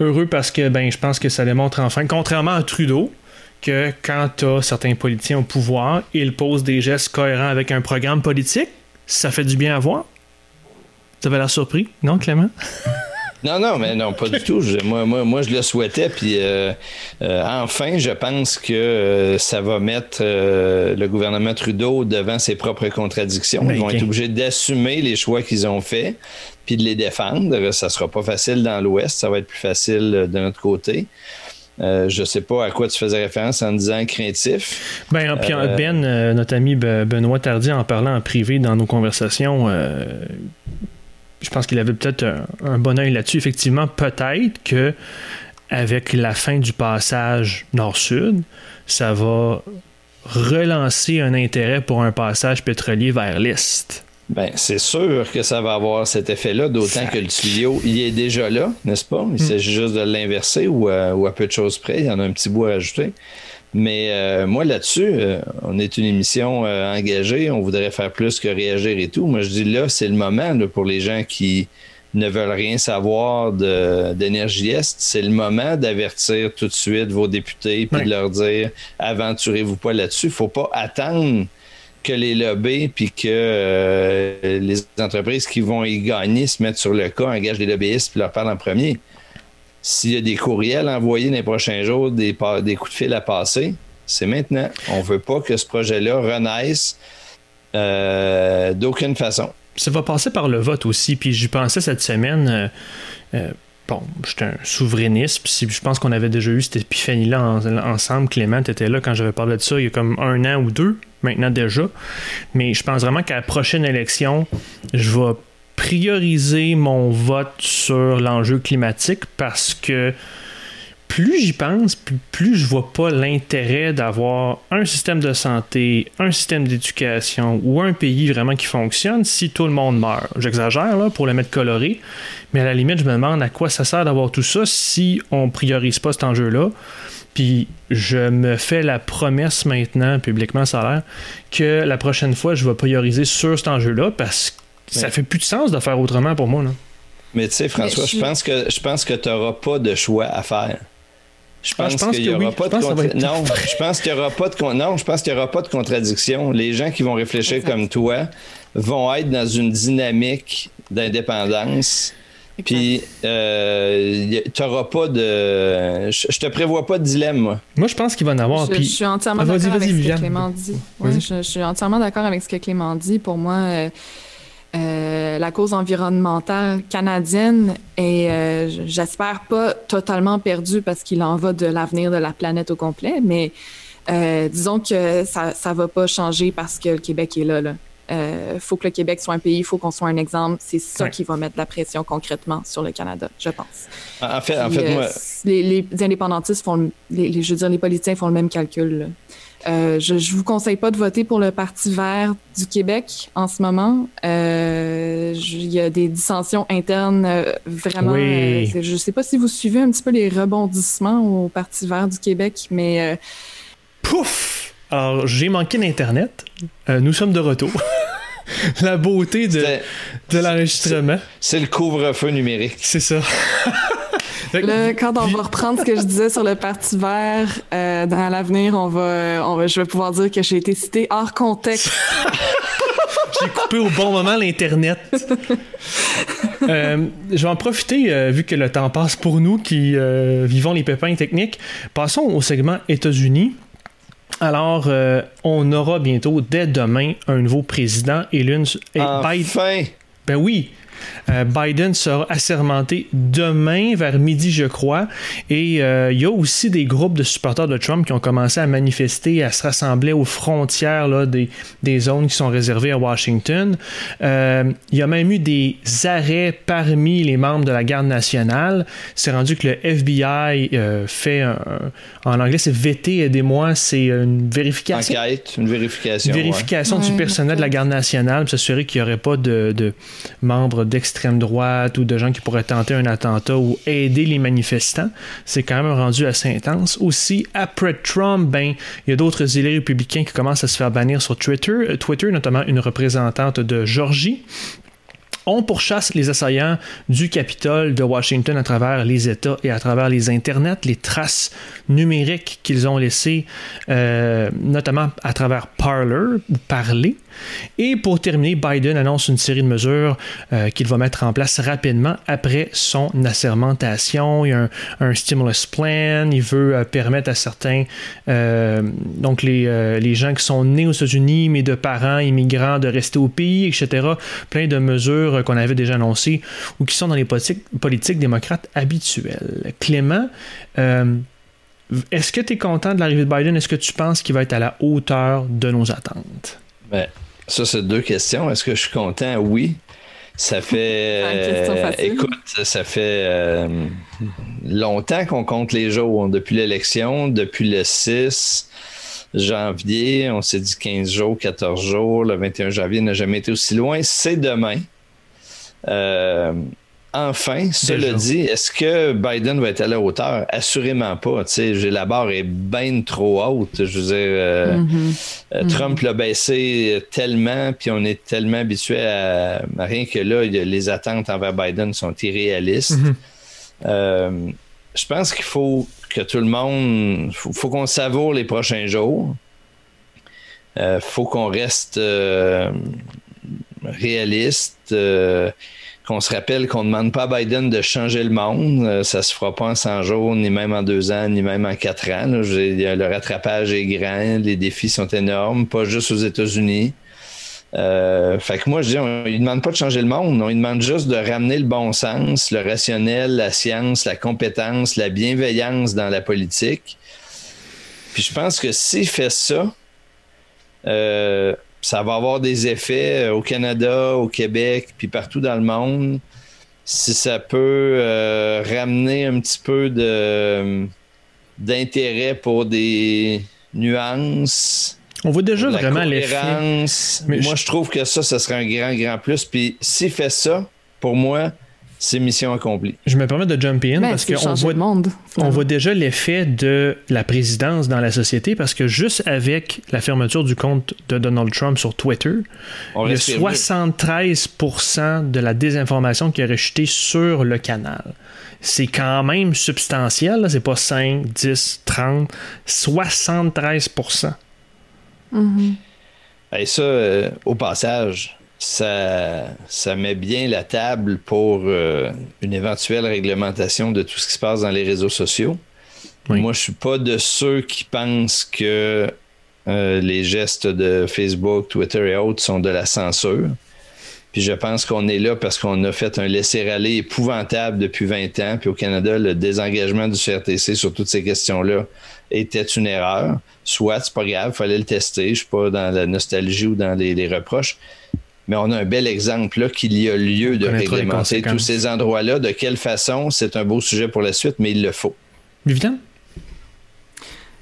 Heureux parce que ben, je pense que ça démontre enfin, contrairement à Trudeau, que quand tu as certains politiciens au pouvoir, ils posent des gestes cohérents avec un programme politique, ça fait du bien à voir. Tu avais l'air surpris, non, Clément? Non, non, mais non, pas du tout. Je, moi, moi, moi, je le souhaitais, puis euh, euh, enfin, je pense que euh, ça va mettre euh, le gouvernement Trudeau devant ses propres contradictions. Ils vont okay. être obligés d'assumer les choix qu'ils ont faits, puis de les défendre. Ça sera pas facile dans l'Ouest, ça va être plus facile euh, de notre côté. Euh, je sais pas à quoi tu faisais référence en disant craintif. Ben, puis euh, Ben, euh, notre ami Benoît Tardy, en parlant en privé dans nos conversations, euh, je pense qu'il avait peut-être un, un bon œil là-dessus. Effectivement, peut-être que avec la fin du passage nord-sud, ça va relancer un intérêt pour un passage pétrolier vers l'est. Bien, c'est sûr que ça va avoir cet effet-là, d'autant que le tuyau, il est déjà là, n'est-ce pas? Il s'agit juste de l'inverser ou à, ou à peu de choses près. Il y en a un petit bout à rajouter. Mais euh, moi, là-dessus, euh, on est une émission euh, engagée. On voudrait faire plus que réagir et tout. Moi, je dis là, c'est le moment là, pour les gens qui ne veulent rien savoir de, d'énergie Est. C'est le moment d'avertir tout de suite vos députés puis ouais. de leur dire « Aventurez-vous pas là-dessus. » Il ne faut pas attendre que les lobbies puis que euh, les entreprises qui vont y gagner se mettent sur le cas, engagent les lobbyistes puis leur parlent en premier. S'il y a des courriels envoyés dans les prochains jours, des, des coups de fil à passer, c'est maintenant. On ne veut pas que ce projet-là renaisse euh, d'aucune façon. Ça va passer par le vote aussi, puis j'y pensais cette semaine... Euh, euh, bon, j'étais un souverainiste, puis je pense qu'on avait déjà eu cette épiphanie-là en, ensemble. Clément, t'étais là quand j'avais parlé de ça il y a comme un an ou deux, maintenant déjà. Mais je pense vraiment qu'à la prochaine élection, je vais prioriser mon vote sur l'enjeu climatique parce que plus j'y pense, plus je vois pas l'intérêt d'avoir un système de santé, un système d'éducation ou un pays vraiment qui fonctionne si tout le monde meurt. J'exagère là pour le mettre coloré, mais à la limite, je me demande à quoi ça sert d'avoir tout ça si on priorise pas cet enjeu-là. Puis je me fais la promesse maintenant, publiquement ça a l'air, que la prochaine fois, je vais prioriser sur cet enjeu-là parce que ça fait plus de sens de faire autrement pour moi, là. Mais tu sais, François, je pense que je pense que tu n'auras pas de choix à faire. Je pense qu'il n'y aura pas de contradiction. Non, je pense qu'il n'y aura pas de contradiction. Les gens qui vont réfléchir exact. Comme toi vont être dans une dynamique d'indépendance. Exact. Puis euh, tu n'auras pas de. Je te prévois pas de dilemme, moi. Moi, je pense qu'il va en avoir. Je, puis... je suis entièrement ah, d'accord vas-y, avec vas-y, ce Viviane. Que Clément dit. Oui, oui. Je, je suis entièrement d'accord avec ce que Clément dit. Pour moi. Euh... Euh, la cause environnementale canadienne est, euh, j'espère, pas totalement perdue parce qu'il en va de l'avenir de la planète au complet, mais euh, disons que ça ça va pas changer parce que le Québec est là. là. Euh, faut que le Québec soit un pays, il faut qu'on soit un exemple. C'est ça ouais. qui va mettre la pression concrètement sur le Canada, je pense. En fait, Puis, en fait, euh, moi... les, les indépendantistes font, les, les, je veux dire, les politiciens font le même calcul, là. Euh, je ne vous conseille pas de voter pour le Parti vert du Québec en ce moment. Il euh, y a des dissensions internes euh, vraiment... Oui. Euh, je ne sais pas si vous suivez un petit peu les rebondissements au Parti vert du Québec, mais... Euh... Pouf! Alors, j'ai manqué d'Internet. Euh, nous sommes de retour. La beauté de, de l'enregistrement. C'est, c'est le couvre-feu numérique. C'est ça. Là, quand on va reprendre ce que je disais sur le Parti vert, euh, dans l'avenir, on va, on va, je vais pouvoir dire que j'ai été citée hors contexte. J'ai coupé au bon moment l'Internet. Euh, je vais en profiter, euh, vu que le temps passe pour nous qui euh, vivons les pépins techniques. Passons au segment États-Unis. Alors, euh, on aura bientôt, dès demain, un nouveau président élu. Enfin! Biden. Ben oui! Euh, Biden sera assermenté demain vers midi, je crois, et il euh, y a aussi des groupes de supporters de Trump qui ont commencé à manifester, à se rassembler aux frontières là, des, des zones qui sont réservées à Washington. Il euh, y a même eu des arrêts parmi les membres de la Garde nationale. C'est rendu que le F B I euh, fait un, un, en anglais c'est V T, aidez-moi, c'est une vérification. Enquête, une vérification. Vérification ouais. du ouais, personnel okay. de la Garde nationale pour s'assurer qu'il n'y aurait pas de, de membres d'extrême droite ou de gens qui pourraient tenter un attentat ou aider les manifestants. C'est quand même rendu assez intense. Aussi, après Trump, ben, il y a d'autres élus républicains qui commencent à se faire bannir sur Twitter, Twitter notamment une représentante de Georgie. On pourchasse les assaillants du Capitole de Washington à travers les États et à travers les internets, les traces numériques qu'ils ont laissées, euh, notamment à travers Parler ou Parler. Et pour terminer, Biden annonce une série de mesures euh, qu'il va mettre en place rapidement après son assermentation. Il y a un, un stimulus plan, il veut euh, permettre à certains, euh, donc les, euh, les gens qui sont nés aux États-Unis, mais de parents immigrants, de rester au pays, et cetera. Plein de mesures euh, qu'on avait déjà annoncées ou qui sont dans les politiques, politiques démocrates habituelles. Clément, euh, est-ce que tu es content de l'arrivée de Biden? Est-ce que tu penses qu'il va être à la hauteur de nos attentes? Ben, ça, c'est deux questions. Est-ce que je suis content? Oui. Ça fait... Euh, écoute, ça fait euh, longtemps qu'on compte les jours. Depuis l'élection, depuis le six janvier, on s'est dit quinze jours, quatorze jours. Le vingt et un janvier n'a jamais été aussi loin. C'est demain. Euh, enfin, cela dit, est-ce que Biden va être à la hauteur? Assurément pas. Tu sais, la barre est bien trop haute. Je veux dire, euh, mm-hmm. euh, Trump mm-hmm. l'a baissé tellement, puis on est tellement habitué à, à rien que là, y a, les attentes envers Biden sont irréalistes. Mm-hmm. Euh, je pense qu'il faut que tout le monde... faut, faut qu'on savoure les prochains jours. Il euh, faut qu'on reste euh, réaliste. Euh, qu'on se rappelle qu'on ne demande pas à Biden de changer le monde. Euh, ça ne se fera pas en cent jours, ni même en deux ans, ni même en quatre ans. Là. Je, le rattrapage est grand, les défis sont énormes, pas juste aux États-Unis. Euh, fait que moi, je dis, on ne demande pas de changer le monde, on lui demande juste de ramener le bon sens, le rationnel, la science, la compétence, la bienveillance dans la politique. Puis je pense que s'il fait ça, euh, ça va avoir des effets au Canada, au Québec, puis partout dans le monde. Si ça peut euh, ramener un petit peu de, d'intérêt pour des nuances... On voit déjà la vraiment l'effet. Mais moi, je... je trouve que ça, ça serait un grand, grand plus. Puis s'il fait ça, pour moi, c'est mission accomplie. Je me permets de jump in ben, parce qu'on voit, monde, on voit déjà l'effet de la présidence dans la société parce que juste avec la fermeture du compte de Donald Trump sur Twitter, on il y a soixante-treize pour cent de la désinformation qui est rejetée sur le canal. C'est quand même substantiel. Là. C'est pas cinq, dix, trente, soixante-treize pour cent. Mm-hmm. Et ça, euh, au passage, ça, ça met bien la table pour euh, une éventuelle réglementation de tout ce qui se passe dans les réseaux sociaux. Oui. Moi, je suis pas de ceux qui pensent que euh, les gestes de Facebook, Twitter et autres sont de la censure. Puis je pense qu'on est là parce qu'on a fait un laisser-aller épouvantable depuis vingt ans. Puis au Canada, le désengagement du C R T C sur toutes ces questions-là était une erreur. Soit, c'est pas grave, il fallait le tester. Je ne suis pas dans la nostalgie ou dans les, les reproches. Mais on a un bel exemple là qu'il y a lieu de réglementer tous ces endroits-là. De quelle façon, c'est un beau sujet pour la suite, mais il le faut. Viviane?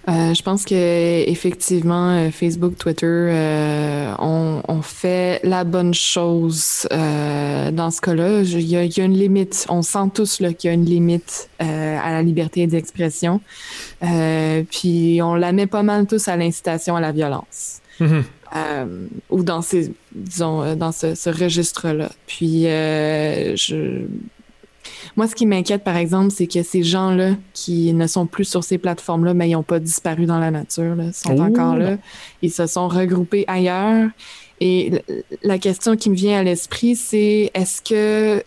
Euh, je pense que effectivement, euh, Facebook, Twitter, euh, on, on fait la bonne chose euh, dans ce cas-là. Il y, y a une limite. On sent tous là, qu'il y a une limite euh, à la liberté d'expression. Euh, puis on la met pas mal tous à l'incitation à la violence. Mm-hmm. Euh, ou dans ces, disons, dans ce, ce registre-là. Puis euh, je. Moi, ce qui m'inquiète, par exemple, c'est que ces gens-là qui ne sont plus sur ces plateformes-là, mais ils n'ont pas disparu dans la nature, là, sont Ouh. encore là. Ils se sont regroupés ailleurs. Et la question qui me vient à l'esprit, c'est est-ce que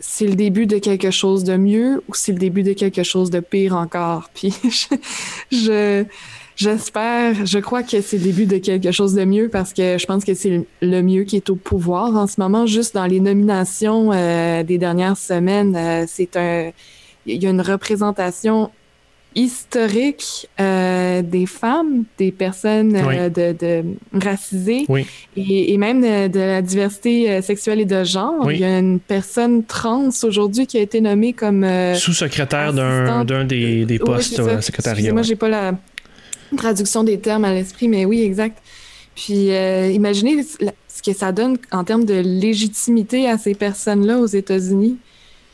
c'est le début de quelque chose de mieux ou c'est le début de quelque chose de pire encore? Puis je... je J'espère, je crois que c'est le début de quelque chose de mieux parce que je pense que c'est le mieux qui est au pouvoir en ce moment. Juste dans les nominations euh, des dernières semaines, euh, c'est un, il y a une représentation historique euh, des femmes, des personnes euh, oui. de, de racisées oui. et, et même de, de la diversité sexuelle et de genre. Oui. Il y a une personne trans aujourd'hui qui a été nommée comme euh, sous-secrétaire d'un, d'un des, des postes oui, au secrétariat. Moi, j'ai pas la traduction des termes à l'esprit, mais oui, exact. Puis euh, imaginez ce que ça donne en termes de légitimité à ces personnes-là aux États-Unis.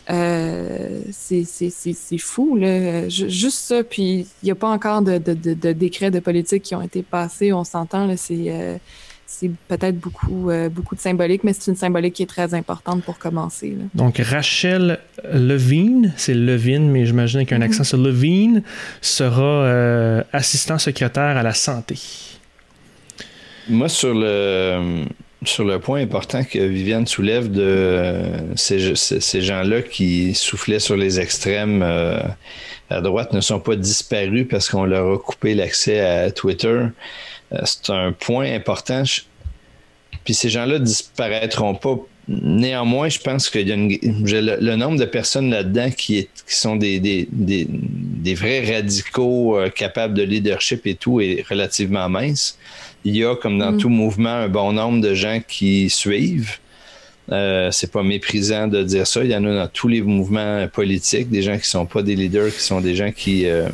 Euh, c'est, c'est, c'est, c'est fou, là. Juste ça, puis il n'y a pas encore de, de, de, de décrets de politique qui ont été passés, on s'entend, là, c'est... Euh, c'est peut-être beaucoup, euh, beaucoup de symbolique, mais c'est une symbolique qui est très importante pour commencer. Là. Donc, Rachel Levine, c'est Levine, mais j'imagine qu'un accent sur Levine, sera euh, assistant secrétaire à la santé. Moi, sur le, sur le point important que Viviane soulève de euh, ces, ces gens-là qui soufflaient sur les extrêmes euh, à droite ne sont pas disparus parce qu'on leur a coupé l'accès à Twitter. C'est un point important. Puis ces gens-là disparaîtront pas. Néanmoins, je pense qu'il y a une, le, le nombre de personnes là-dedans qui, est, qui sont des, des, des, des vrais radicaux euh, capables de leadership et tout est relativement mince. Il y a, comme dans mmh. tout mouvement, un bon nombre de gens qui suivent. Euh, c'est pas méprisant de dire ça. Il y en a dans tous les mouvements politiques, des gens qui sont pas des leaders, qui sont des gens qui... Euh,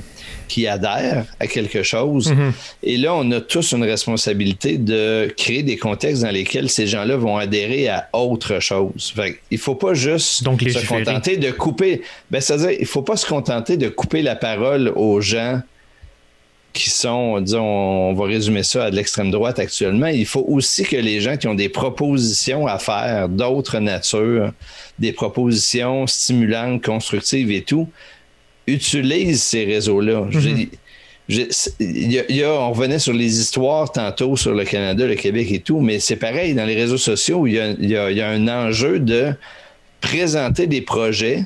qui adhèrent à quelque chose. Mm-hmm. Et là, on a tous une responsabilité de créer des contextes dans lesquels ces gens-là vont adhérer à autre chose. Fait il ne faut pas juste Donc, se contenter de couper... Ben, c'est-à-dire, il ne faut pas se contenter de couper la parole aux gens qui sont, disons, on va résumer ça à de l'extrême droite actuellement. Il faut aussi que les gens qui ont des propositions à faire d'autres natures, des propositions stimulantes, constructives et tout, utilise ces réseaux-là. Mm-hmm. J'ai, j'ai, y a, y a, on revenait sur les histoires tantôt sur le Canada, le Québec et tout, mais c'est pareil, dans les réseaux sociaux, il y a, y a, y a un enjeu de présenter des projets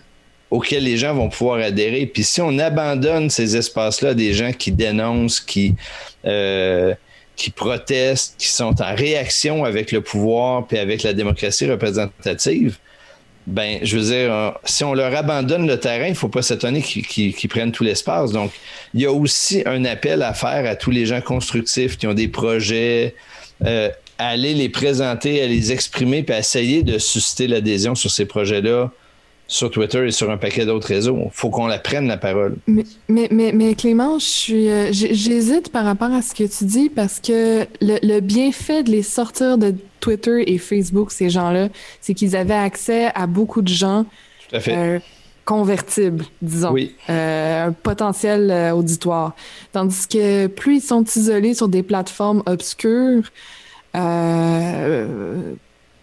auxquels les gens vont pouvoir adhérer. Puis si on abandonne ces espaces-là à des gens qui dénoncent, qui... Euh, qui protestent, qui sont en réaction avec le pouvoir puis avec la démocratie représentative, ben, je veux dire, si on leur abandonne le terrain, il ne faut pas s'étonner qu'ils, qu'ils, qu'ils prennent tout l'espace. Donc, il y a aussi un appel à faire à tous les gens constructifs qui ont des projets, euh, à aller les présenter, à les exprimer, puis à essayer de susciter l'adhésion sur ces projets-là, sur Twitter et sur un paquet d'autres réseaux. Il faut qu'on la prenne, la parole. Mais, mais, mais, mais Clément, je suis, euh, j'hésite par rapport à ce que tu dis, parce que le, le bienfait de les sortir de Twitter et Facebook, ces gens-là, c'est qu'ils avaient accès à beaucoup de gens Tout à fait. Euh, convertibles, disons, oui. euh, un potentiel euh, auditoire. Tandis que plus ils sont isolés sur des plateformes obscures, euh,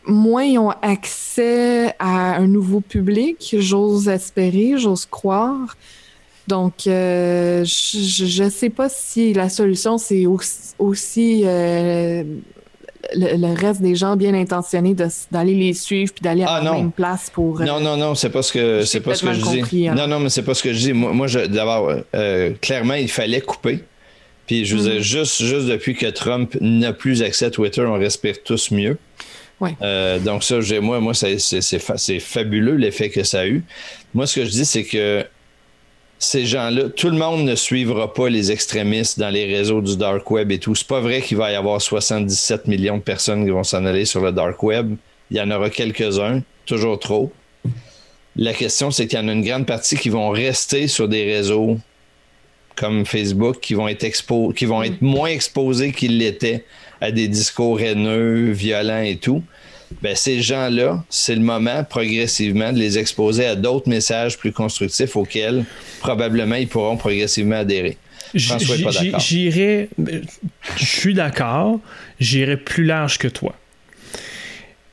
moins ils ont accès à un nouveau public, j'ose espérer, j'ose croire. Donc, euh, je ne sais pas si la solution, c'est aussi, aussi euh, le, le reste des gens bien intentionnés de, d'aller les suivre puis d'aller à ah, la non. même place pour... Euh, non, non, non, c'est pas ce que, c'est pas ce que je compris, dis. Hein. Non, non, mais c'est pas ce que je dis. Moi, moi je, d'abord, euh, clairement, il fallait couper. Puis je vous ai juste, juste depuis que Trump n'a plus accès à Twitter, on respire tous mieux. Ouais. Euh, donc ça, j'ai, moi, moi c'est, c'est, c'est, fa- c'est fabuleux l'effet que ça a eu. Moi, ce que je dis, c'est que ces gens-là, tout le monde ne suivra pas les extrémistes dans les réseaux du dark web et tout. C'est pas vrai qu'il va y avoir soixante-dix-sept millions de personnes qui vont s'en aller sur le dark web. Il y en aura quelques-uns, toujours trop. La question, c'est qu'il y en a une grande partie qui vont rester sur des réseaux comme Facebook, qui vont être expo- qui vont être moins exposés qu'ils l'étaient à des discours haineux, violents et tout. Ben, ces gens-là, c'est le moment progressivement de les exposer à d'autres messages plus constructifs auxquels probablement ils pourront progressivement adhérer. J- j- j'irai, je suis d'accord, j'irai plus large que toi.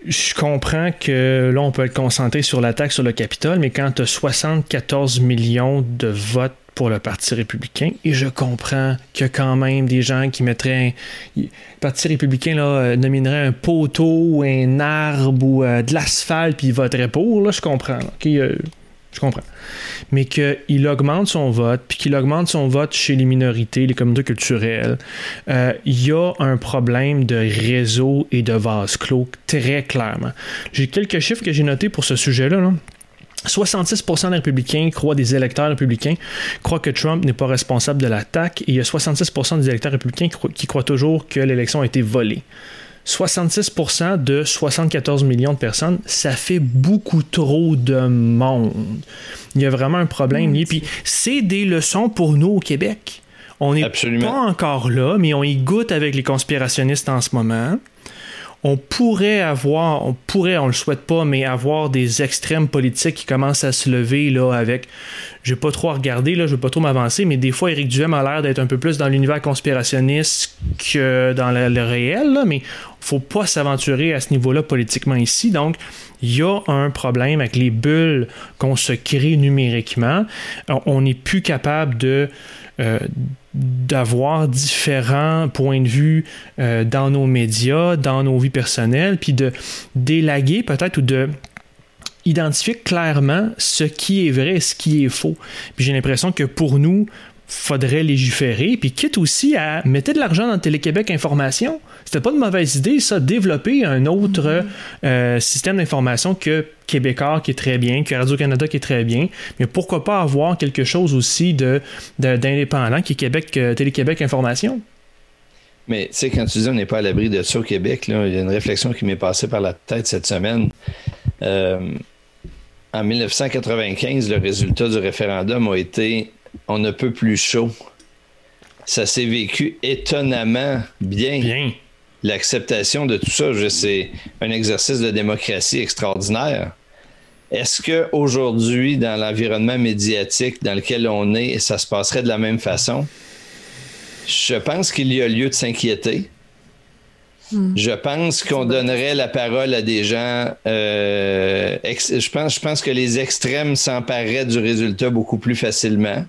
Je comprends que là, on peut être concentré sur l'attaque sur le Capitole, mais quand tu as soixante-quatorze millions de votes pour le Parti républicain, et je comprends qu'il y a quand même des gens qui mettraient... Un... Le Parti républicain là, nominerait un poteau ou un arbre ou euh, de l'asphalte, puis il voterait pour, là, je comprends. Là, okay, euh, je comprends. Mais qu'il augmente son vote, puis qu'il augmente son vote chez les minorités, les communautés culturelles, il euh, y a un problème de réseau et de vase clos, très clairement. J'ai quelques chiffres que j'ai notés pour ce sujet-là, là. soixante-six pour cent des républicains croient, des électeurs républicains croient que Trump n'est pas responsable de l'attaque, et il y a soixante-six pour cent des électeurs républicains qui croient toujours que l'élection a été volée. soixante-six pour cent de soixante-quatorze millions de personnes, ça fait beaucoup trop de monde. Il y a vraiment un problème lié. Puis c'est des leçons pour nous au Québec. On n'est pas encore là, mais on y goûte avec les conspirationnistes en ce moment. On pourrait avoir, on pourrait, on le souhaite pas, mais avoir des extrêmes politiques qui commencent à se lever là avec, j'ai pas trop à regarder, là, je veux pas trop m'avancer, mais des fois Éric Duhaime a l'air d'être un peu plus dans l'univers conspirationniste que dans le, le réel, là, mais faut pas s'aventurer à ce niveau-là politiquement ici, donc il y a un problème avec les bulles qu'on se crée numériquement. Alors, on n'est plus capable de euh, d'avoir différents points de vue euh, dans nos médias, dans nos vies personnelles, puis de délaguer peut-être ou de identifier clairement ce qui est vrai et ce qui est faux. Puis j'ai l'impression que pour nous, faudrait légiférer, puis quitte aussi à mettre de l'argent dans Télé-Québec Information. C'était pas une mauvaise idée, ça, développer un autre mm-hmm. euh, système d'information que Québécois qui est très bien, que Radio-Canada qui est très bien, mais pourquoi pas avoir quelque chose aussi de, de, d'indépendant qui est Québec, euh, Télé-Québec Information? Mais tu sais, quand tu dis on n'est pas à l'abri de ça au Québec, là, il y a une réflexion qui m'est passée par la tête cette semaine. Euh, en dix-neuf cent quatre-vingt-quinze, le résultat du référendum a été... on ne peut plus chaud. Ça s'est vécu étonnamment bien. Bien. L'acceptation de tout ça, je sais, c'est un exercice de démocratie extraordinaire. Est-ce qu'aujourd'hui, dans l'environnement médiatique dans lequel on est, ça se passerait de la même façon? Je pense qu'il y a lieu de s'inquiéter. Mmh. Je pense qu'on donnerait la parole à des gens... Euh, ex- je pense, je pense que les extrêmes s'empareraient du résultat beaucoup plus facilement.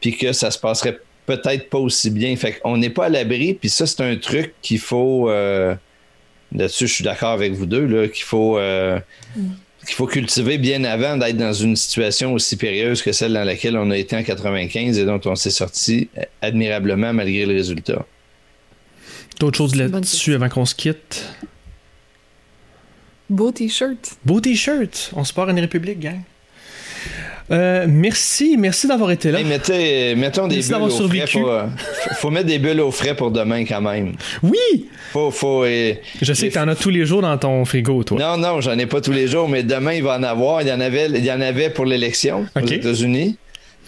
Puis que ça se passerait peut-être pas aussi bien. Fait qu'on n'est pas à l'abri, puis ça, c'est un truc qu'il faut... Euh, là-dessus, je suis d'accord avec vous deux, là, qu'il faut, euh, mmh. qu'il faut cultiver bien avant d'être dans une situation aussi périlleuse que celle dans laquelle on a été en quatre-vingt-quinze et dont on s'est sorti admirablement malgré le résultat. D'autres choses là-dessus avant qu'on se quitte? Beau t-shirt. Beau t-shirt. On se part à une république, gang. Euh, merci, merci d'avoir été là. Hey, mettez, mettons des merci bulles au survécu. frais. Pour, euh, faut mettre des bulles au frais pour demain quand même. Oui. Faut, faut. Euh, Je sais que t'en f... as tous les jours dans ton frigo, toi. Non, non, j'en ai pas tous les jours, mais demain il va en avoir. Il y en avait, il y en avait pour l'élection okay. aux États-Unis.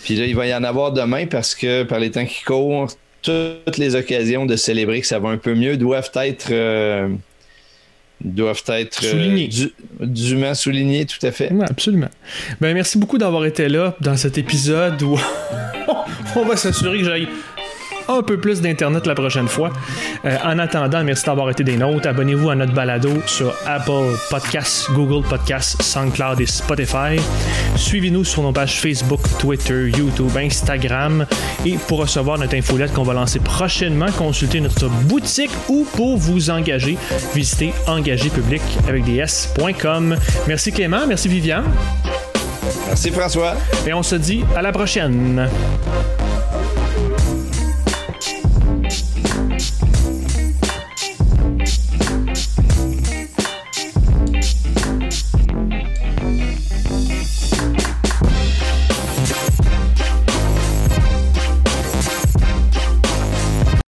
Puis là, il va y en avoir demain parce que par les temps qui courent, toutes les occasions de célébrer que ça va un peu mieux doivent être. Euh, doivent être souligné. euh, du, dûment soulignés, tout à fait. Oui, absolument. Ben, merci beaucoup d'avoir été là dans cet épisode où on va s'assurer que j'aille un peu plus d'internet la prochaine fois. Euh, en attendant, merci d'avoir été des nôtres. Abonnez-vous à notre balado sur Apple Podcasts, Google Podcasts, SoundCloud et Spotify. Suivez-nous sur nos pages Facebook, Twitter, YouTube, Instagram. Et pour recevoir notre infolette qu'on va lancer prochainement, consultez notre boutique ou pour vous engager, visitez engagépublic avec des s point com. Merci Clément, merci Viviane. Merci François. Et on se dit à la prochaine.